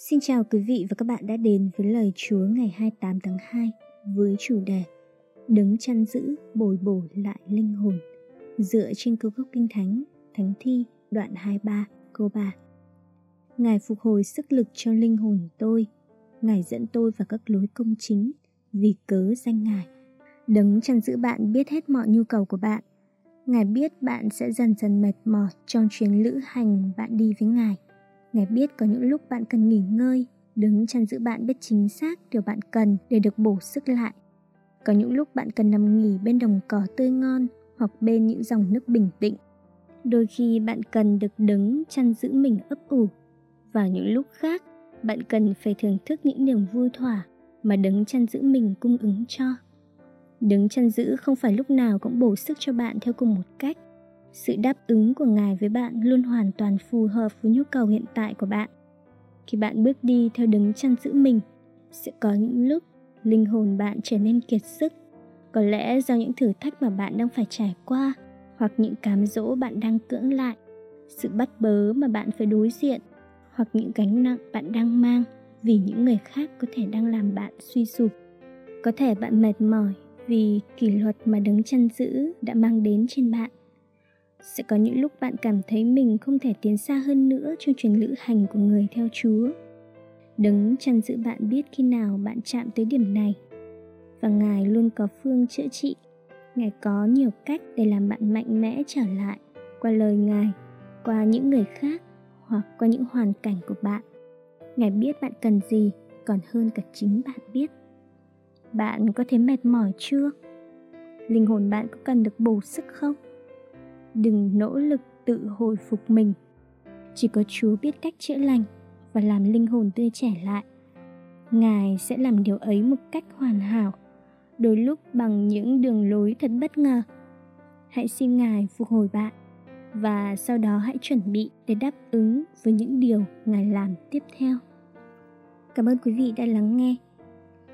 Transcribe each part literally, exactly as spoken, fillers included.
Xin chào quý vị và các bạn đã đến với lời Chúa ngày hai mươi tám tháng hai với chủ đề Đấng chăn giữ bồi bổ lại linh hồn, dựa trên câu gốc Kinh Thánh, Thánh Thi, đoạn hai mươi ba, câu ba. Ngài phục hồi sức lực cho linh hồn tôi, Ngài dẫn tôi vào các lối công chính vì cớ danh Ngài. Đấng chăn giữ bạn biết hết mọi nhu cầu của bạn. Ngài biết bạn sẽ dần dần mệt mỏi trong chuyến lữ hành bạn đi với Ngài. Ngài biết có những lúc bạn cần nghỉ ngơi, Đấng chăn giữ bạn biết chính xác điều bạn cần để được bổ sức lại. Có những lúc bạn cần nằm nghỉ bên đồng cỏ tươi ngon hoặc bên những dòng nước bình tĩnh. Đôi khi bạn cần được Đấng chăn giữ mình ấp ủ. Và những lúc khác, bạn cần phải thưởng thức những niềm vui thỏa mà Đấng chăn giữ mình cung ứng cho. Đấng chăn giữ không phải lúc nào cũng bổ sức cho bạn theo cùng một cách. Sự đáp ứng của Ngài với bạn luôn hoàn toàn phù hợp với nhu cầu hiện tại của bạn. Khi bạn bước đi theo Đấng chăn giữ mình, sẽ có những lúc linh hồn bạn trở nên kiệt sức, có lẽ do những thử thách mà bạn đang phải trải qua hoặc những cám dỗ bạn đang cưỡng lại, sự bắt bớ mà bạn phải đối diện hoặc những gánh nặng bạn đang mang vì những người khác có thể đang làm bạn suy sụp. Có thể bạn mệt mỏi vì kỷ luật mà Đấng chăn giữ đã mang đến trên bạn. Sẽ có những lúc bạn cảm thấy mình không thể tiến xa hơn nữa trong chuyến lữ hành của người theo Chúa. Đấng chăn giữ bạn biết khi nào bạn chạm tới điểm này. Và Ngài luôn có phương chữa trị. Ngài có nhiều cách để làm bạn mạnh mẽ trở lại qua lời Ngài, qua những người khác hoặc qua những hoàn cảnh của bạn. Ngài biết bạn cần gì còn hơn cả chính bạn biết. Bạn có thấy mệt mỏi chưa? Linh hồn bạn có cần được bổ sức không? Đừng nỗ lực tự hồi phục mình. Chỉ có Chúa biết cách chữa lành và làm linh hồn tươi trẻ lại. Ngài sẽ làm điều ấy một cách hoàn hảo, đôi lúc bằng những đường lối thật bất ngờ. Hãy xin Ngài phục hồi bạn và sau đó hãy chuẩn bị để đáp ứng với những điều Ngài làm tiếp theo. Cảm ơn quý vị đã lắng nghe.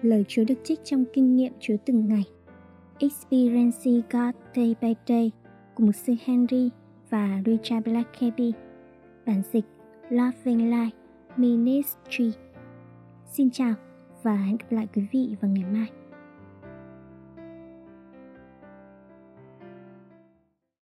Lời Chúa được trích trong kinh nghiệm Chúa từng ngày, Experiencing God Day by Day, của mục sư Henry và Richard Blackaby, bản dịch Loving Life Ministry. Xin chào và hẹn gặp lại quý vị vào ngày mai.